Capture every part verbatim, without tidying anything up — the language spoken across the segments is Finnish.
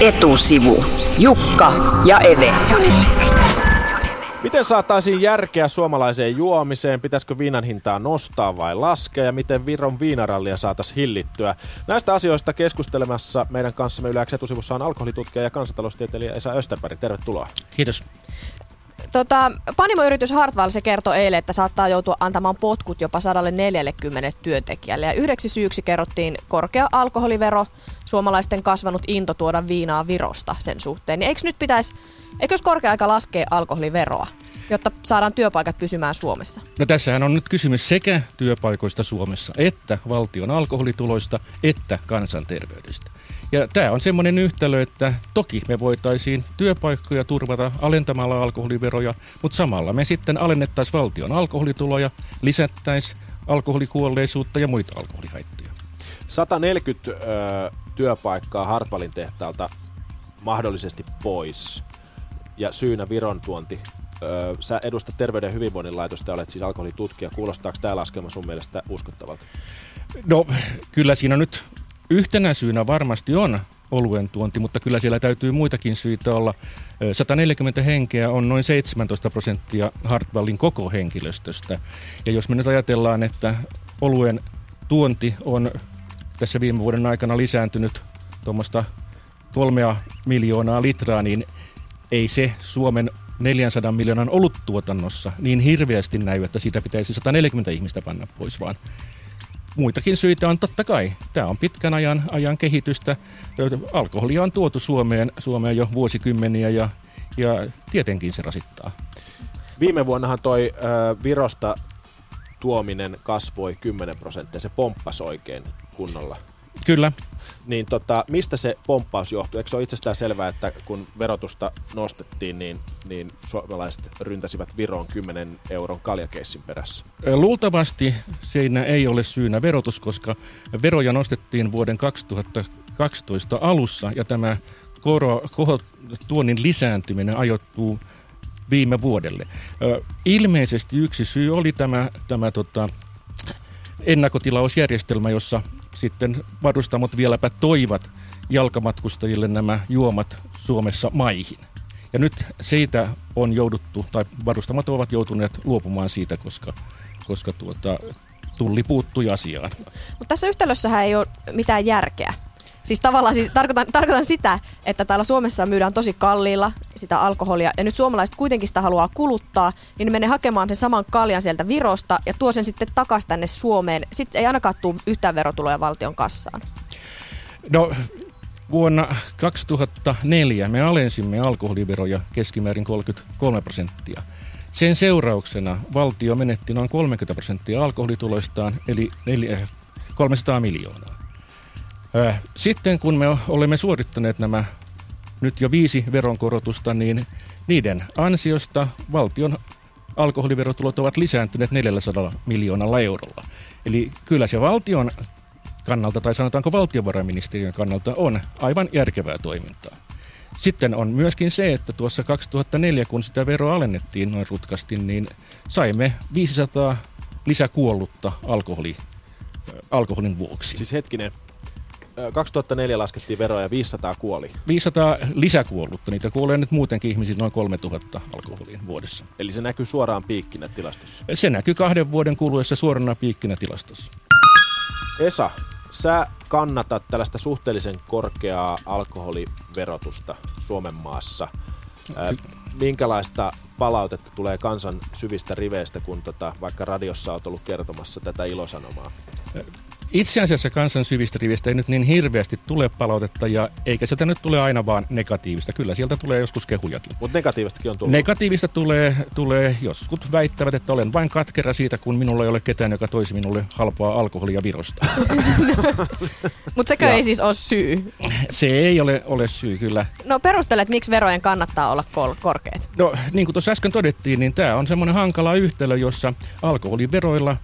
Etusivu. Jukka ja Eve. Miten saataisiin järkeä suomalaiseen juomiseen? Pitäisikö viinan hintaa nostaa vai laskea? Ja miten Viron viinarallia saataisiin hillittyä? Näistä asioista keskustelemassa meidän kanssamme YleX Etusivussa on alkoholitutkija ja kansantaloustieteilijä Esa Österberg. Tervetuloa. Kiitos. Tota, panimoyritys Hartwall se kertoi eilen, että saattaa joutua antamaan potkut jopa sata neljäkymmentä työntekijälle. Ja yhdeksi syyksi kerrottiin korkea alkoholivero, suomalaisten kasvanut into tuoda viinaa Virosta sen suhteen. Niin eikö nyt pitäisi, eikö olisi korkea aika laskea alkoholiveroa, jotta saadaan työpaikat pysymään Suomessa? No tässähän on nyt kysymys sekä työpaikoista Suomessa, että valtion alkoholituloista, että kansanterveydestä. Ja tämä on semmoinen yhtälö, että toki me voitaisiin työpaikkoja turvata alentamalla alkoholiveroja, mutta samalla me sitten alennettaisiin valtion alkoholituloja, lisättäisiin alkoholikuolleisuutta ja muita alkoholihaittoja. sata neljäkymmentä ö, työpaikkaa Hartwallin tehtaalta mahdollisesti pois ja syynä Viron tuonti. Sä edustat Terveyden ja hyvinvoinnin laitosta ja olet siis alkoholitutkija. Kuulostaako tämä laskelma sun mielestä uskottavalta? No kyllä siinä nyt yhtenä syynä varmasti on oluen tuonti, mutta kyllä siellä täytyy muitakin syitä olla. sata neljäkymmentä henkeä on noin seitsemäntoista prosenttia Hartwallin koko henkilöstöstä. Ja jos me nyt ajatellaan, että oluen tuonti on tässä viime vuoden aikana lisääntynyt tuommoista kolmea miljoonaa litraa, niin ei se Suomen neljänsadan miljoonan oluttuotannossa niin hirveästi näy, että siitä pitäisi sata neljäkymmentä ihmistä panna pois, vaan muitakin syitä on totta kai. Tämä on pitkän ajan, ajan kehitystä. Alkoholia on tuotu Suomeen, Suomeen jo vuosikymmeniä ja, ja tietenkin se rasittaa. Viime vuonnahan toi äh, Virosta tuominen kasvoi kymmenen prosenttia. Se pomppasi oikein kunnolla. Kyllä. Niin tota, mistä se pomppaus johtuu? Eikö se ole itsestään selvää, että kun verotusta nostettiin, niin, niin suomalaiset ryntäsivät Viroon kymmenen euron kaljakeissin perässä? Luultavasti siinä ei ole syynä verotus, koska veroja nostettiin vuoden kaksituhattakaksitoista alussa ja tämä koro, koho, tuonnin lisääntyminen ajoittuu viime vuodelle. Ilmeisesti yksi syy oli tämä, tämä tota, ennakkotilausjärjestelmä, jossa sitten varustamot vieläpä toivat jalkamatkustajille nämä juomat Suomessa maihin. Ja nyt siitä on jouduttu, tai varustamot ovat joutuneet luopumaan siitä, koska, koska tuota, tulli puuttui asiaan. Mutta tässä yhtälössähän ei ole mitään järkeä. Siis tavallaan siis tarkoitan, tarkoitan sitä, että täällä Suomessa myydään tosi kalliilla sitä alkoholia ja nyt suomalaiset kuitenkin sitä haluaa kuluttaa, niin ne menee hakemaan sen saman kaljan sieltä Virosta ja tuo sen sitten takaisin tänne Suomeen. Sitten ei ainakaan tule yhtään verotuloja valtion kassaan. No vuonna kaksituhattaneljä me alensimme alkoholiveroja keskimäärin kolmekymmentäkolme prosenttia. Sen seurauksena valtio menetti noin kolmekymmentä prosenttia alkoholituloistaan eli kolmesataa miljoonaa. Sitten kun me olemme suorittaneet nämä nyt jo viisi veronkorotusta, niin niiden ansiosta valtion alkoholiverotulot ovat lisääntyneet neljäsataa miljoonalla eurolla. Eli kyllä se valtion kannalta, tai sanotaanko valtiovarainministeriön kannalta, on aivan järkevää toimintaa. Sitten on myöskin se, että tuossa kaksituhattaneljä, kun sitä veroa alennettiin noin rutkasti, niin saimme viisisataa lisäkuollutta alkoholi, alkoholin vuoksi. Siis hetkinen. kaksituhattaneljä laskettiin veroja ja viisisataa kuoli. viisisataa lisäkuollutta. Niitä kuolee nyt muutenkin ihmisiä noin kolmetuhatta alkoholiin vuodessa. Eli se näkyy suoraan piikkinä tilastossa? Se näkyy kahden vuoden kuluessa suorana piikkinä tilastossa. Esa, sä kannatat tällaista suhteellisen korkeaa alkoholiverotusta Suomen maassa. Minkälaista palautetta tulee kansan syvistä riveistä, kun tota, vaikka radiossa olet ollut kertomassa tätä ilosanomaa? Itse asiassa kansan syvistä rivistä ei nyt niin hirveästi tule palautetta, ja eikä sieltä nyt tule aina vaan negatiivista. Kyllä sieltä tulee joskus kehujakin. Mutta negatiivistakin on tullut. Negatiivista tulee, tulee, jotkut väittävät, että olen vain katkera siitä, kun minulla ei ole ketään, joka toisi minulle halpaa alkoholia Virosta. Mutta sekö ei siis ole syy? Se ei ole, ole syy, kyllä. No perustelet, miksi verojen kannattaa olla kol- korkeat? No niin kuin tuossa äsken todettiin, niin tämä on semmoinen hankala yhtälö, jossa alkoholiveroilla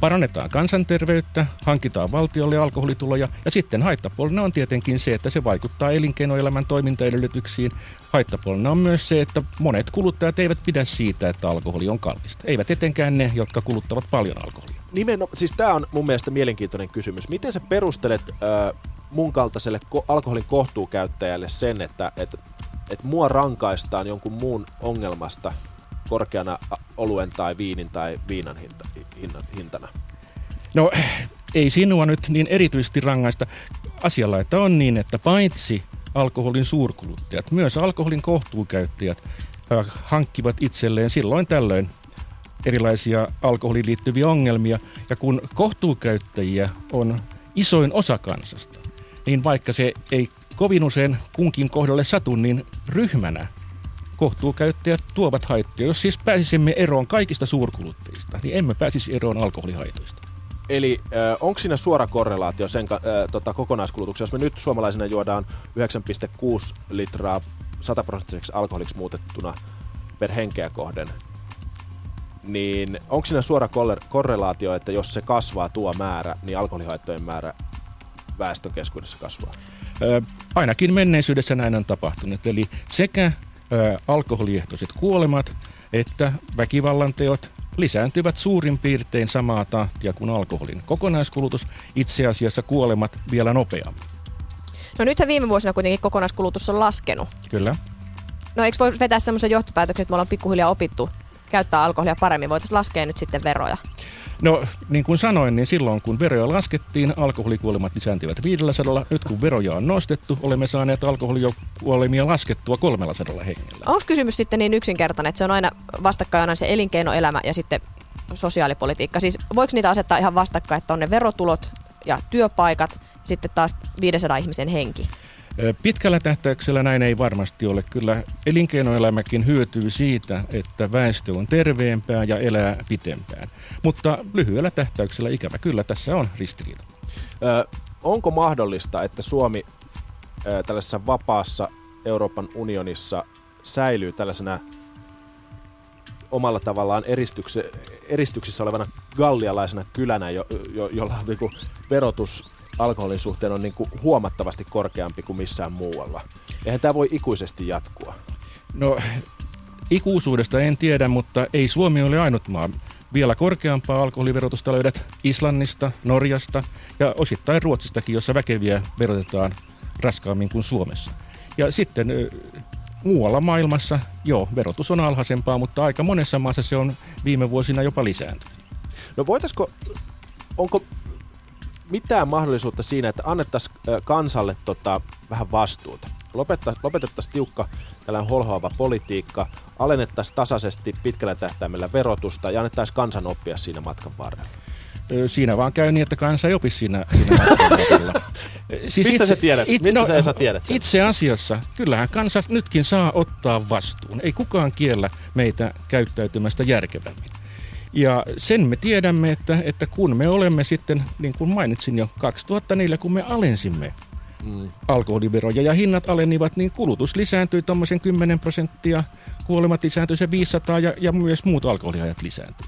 parannetaan kansanterveyttä, hankitaan valtiolle alkoholituloja ja sitten haittapuolena on tietenkin se, että se vaikuttaa elinkeinoelämän toimintaedellytyksiin. Haittapuolena on myös se, että monet kuluttajat eivät pidä siitä, että alkoholi on kallista. Eivät etenkään ne, jotka kuluttavat paljon alkoholia. Nimenomaan, siis tämä on mun mielestä mielenkiintoinen kysymys. Miten sä perustelet äh, mun kaltaiselle alkoholin kohtuukäyttäjälle sen, että et, et mua rankaistaan jonkun muun ongelmasta korkeana oluen tai viinin tai viinan hinta, hinnan, hintana? No ei sinua nyt niin erityisesti rangaista. Asialaita on niin, että paitsi alkoholin suurkuluttajat, myös alkoholin kohtuukäyttäjät hankkivat itselleen silloin tällöin erilaisia alkoholiin liittyviä ongelmia. Ja kun kohtuukäyttäjiä on isoin osa kansasta, niin vaikka se ei kovin usein kunkin kohdalle satu, niin ryhmänä kohtuukäyttäjät tuovat haittoja. Jos siis pääsisimme eroon kaikista suurkuluttajista, niin emme pääsisi eroon alkoholihaitoista. Eli äh, onko siinä suora korrelaatio sen äh, tota, kokonaiskulutuksen, jos me nyt suomalaisina juodaan yhdeksän pilkku kuusi litraa sataprosenttiseksi alkoholiksi muutettuna per henkeä kohden, niin onko siinä suora korrelaatio, että jos se kasvaa tuo määrä, niin alkoholihaittojen määrä väestön keskuudessa kasvaa? Ö, ainakin menneisyydessä näin on tapahtunut. Eli sekä ö, alkoholiehtoiset kuolemat että väkivallanteot lisääntyvät suurin piirtein samaa tahtia kuin alkoholin kokonaiskulutus, itse asiassa kuolemat vielä nopeammin. No nythän viime vuosina kuitenkin kokonaiskulutus on laskenut. Kyllä. No eikö voi vetää semmoisen johtopäätöksen, että me ollaan pikkuhiljaa opittu käyttää alkoholia paremmin, voitaisiin laskea nyt sitten veroja? No niin kuin sanoin, niin silloin kun veroja laskettiin, alkoholikuolemat lisääntyivät viidelläsadalla. Nyt kun veroja on nostettu, olemme saaneet alkoholikuolemia laskettua kolmellasadalla hengellä. Onko kysymys sitten niin yksinkertainen, että se on aina vastakkain aina se elinkeinoelämä ja sitten sosiaalipolitiikka? Siis voiko niitä asettaa ihan vastakkain, että on ne verotulot ja työpaikat ja sitten taas viidensadan ihmisen henki? Pitkällä tähtäyksellä näin ei varmasti ole. Kyllä elinkeinoelämäkin hyötyy siitä, että väestö on terveempää ja elää pitempään. Mutta lyhyellä tähtäyksellä ikävä kyllä tässä on ristiriita. Ö, onko mahdollista, että Suomi ö, tällaisessa vapaassa Euroopan unionissa säilyy tällaisena omalla tavallaan eristyksissä olevana gallialaisena kylänä, jo, jo, jolla on niin kuin verotus alkoholin suhteen on niin kuin huomattavasti korkeampi kuin missään muualla? Eihän tämä voi ikuisesti jatkua. No ikuisuudesta en tiedä, mutta ei Suomi ole ainut maa. Vielä korkeampaa alkoholiverotusta löydät Islannista, Norjasta ja osittain Ruotsistakin, jossa väkeviä verotetaan raskaammin kuin Suomessa. Ja sitten muualla maailmassa, joo, verotus on alhaisempaa, mutta aika monessa maassa se on viime vuosina jopa lisääntynyt. No voitaisko, onko mitään mahdollisuutta siinä, että annettaisiin kansalle tota, vähän vastuuta? Lopetettaisiin tiukka tällainen holhoava politiikka, alennettaisiin tasaisesti pitkällä tähtäimellä verotusta ja annettaisiin kansan oppia siinä matkan varrella. Siinä vaan käy niin, että kansa ei opi siinä, siinä matkan siis Mistä itse, sä tiedät? It, Mistä no, sä Esa tiedät sen? Itse asiassa kyllähän kansa nytkin saa ottaa vastuun. Ei kukaan kiellä meitä käyttäytymästä järkevämmin. Ja sen me tiedämme, että, että kun me olemme sitten, niin kuin mainitsin jo kaksituhattaneljä, kun me alensimme mm. alkoholiveroja ja hinnat alenivat, niin kulutus lisääntyi tuommoisen kymmenen prosenttia, kuolemat lisääntyi se viisisataa ja, ja myös muut alkoholihajat lisääntyi.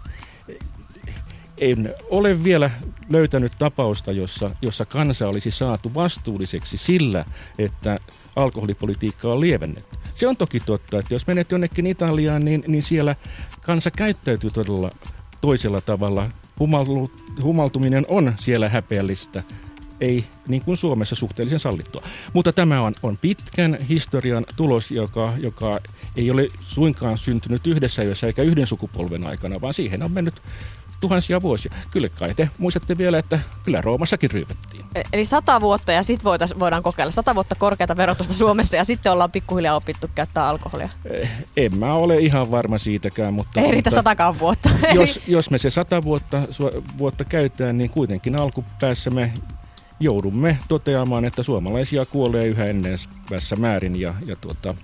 En ole vielä löytänyt tapausta, jossa, jossa kansa olisi saatu vastuulliseksi sillä, että alkoholipolitiikkaa on lievennetty. Se on toki totta, että jos menet jonnekin Italiaan, niin, niin siellä kansa käyttäytyy todella toisella tavalla. Humaltuminen on siellä häpeällistä, ei niin kuin Suomessa suhteellisen sallittua. Mutta tämä on, on pitkän historian tulos, joka, joka ei ole suinkaan syntynyt yhdessä yössä eikä yhden sukupolven aikana, vaan siihen on mennyt tuhansia vuosia. Kyllä kai te muistatte vielä, että kyllä Roomassakin ryypättiin. Eli sata vuotta ja sitten voidaan kokeilla sata vuotta korkeata verotusta Suomessa ja sitten ollaan pikkuhiljaa opittu käyttää alkoholia. En mä ole ihan varma siitäkään, mutta ei riitä satakaan vuotta. Jos, jos me se sata vuotta, vuotta käytetään, niin kuitenkin alkupäässä me joudumme toteamaan, että suomalaisia kuolee yhä enenevässä määrin. Ja, ja tuota...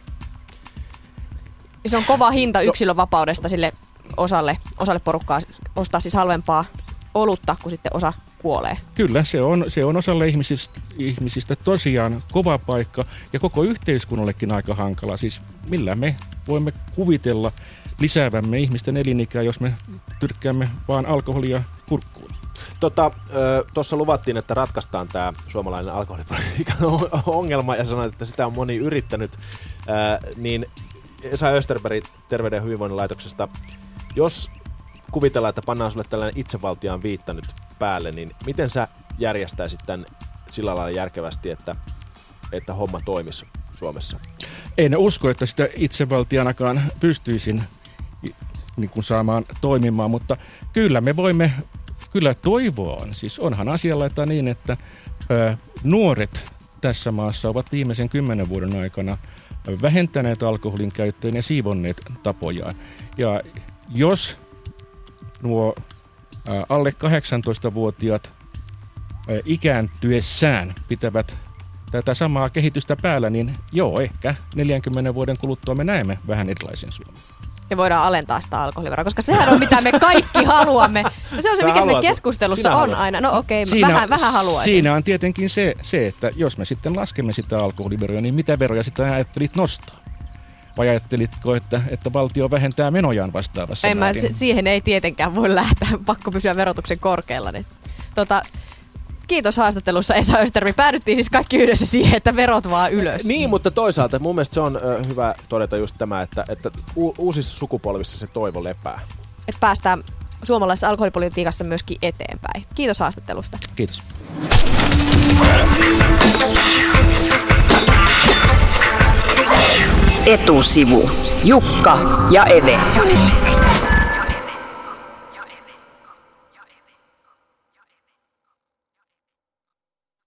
Se on kova hinta yksilön vapaudesta sille osalle, osalle porukkaa ostaa siis halvempaa olutta, kun sitten osa kuolee. Kyllä, se on, se on osalle ihmisistä, ihmisistä tosiaan kova paikka ja koko yhteiskunnallekin aika hankala. Siis millä me voimme kuvitella lisäävämme ihmisten elinikää, jos me tyrkkäämme vaan alkoholia kurkkuun? Tuossa tota, luvattiin, että ratkaistaan tämä suomalainen alkoholipolitiikan ongelma ja sanoit, että sitä on moni yrittänyt. Ää, niin Esa Österberg Terveyden ja hyvinvoinnin laitoksesta, jos kuvitellaan, että pannaan sulle tällainen itsevaltiaan viitta nyt päälle, niin miten sä järjestäisit tämän sillä lailla järkevästi, että, että homma toimisi Suomessa? En usko, että sitä itsevaltianakaan pystyisin niin kuin saamaan toimimaan, mutta kyllä me voimme, kyllä toivoa on. Siis onhan asianlaita niin, että ö, nuoret tässä maassa ovat viimeisen kymmenen vuoden aikana vähentäneet alkoholin käyttöön ja siivonneet tapojaan. Ja jos nuo alle kahdeksantoistavuotiaat ikääntyessään pitävät tätä samaa kehitystä päällä, niin joo, ehkä neljänkymmenen vuoden kuluttua me näemme vähän erilaisen Suomen. Ja voidaan alentaa sitä alkoholiveroa, koska sehän on mitä me kaikki haluamme. No se on se, mikä siinä keskustelussa on haluat aina. No okei, okay, vähän, vähän haluaisin. Siinä on tietenkin se, se, että jos me sitten laskemme sitä alkoholiveroa, niin mitä veroja sitten ajattelit nostaa? Vai ajattelitko, että, että valtio vähentää menojaan vastaavassa en määrin? Mä, siihen ei tietenkään voi lähteä, pakko pysyä verotuksen korkealla. Niin. Tota, kiitos haastattelussa, Esa Österberg. Päädyttiin siis kaikki yhdessä siihen, että verot vaan ylös. Niin, mutta toisaalta mun mielestä se on ö, hyvä todeta just tämä, että, että u- uusissa sukupolvissa se toivo lepää. Että päästään suomalaisessa alkoholipolitiikassa myöskin eteenpäin. Kiitos haastattelusta. Kiitos. Etusivu. Jukka ja Eve.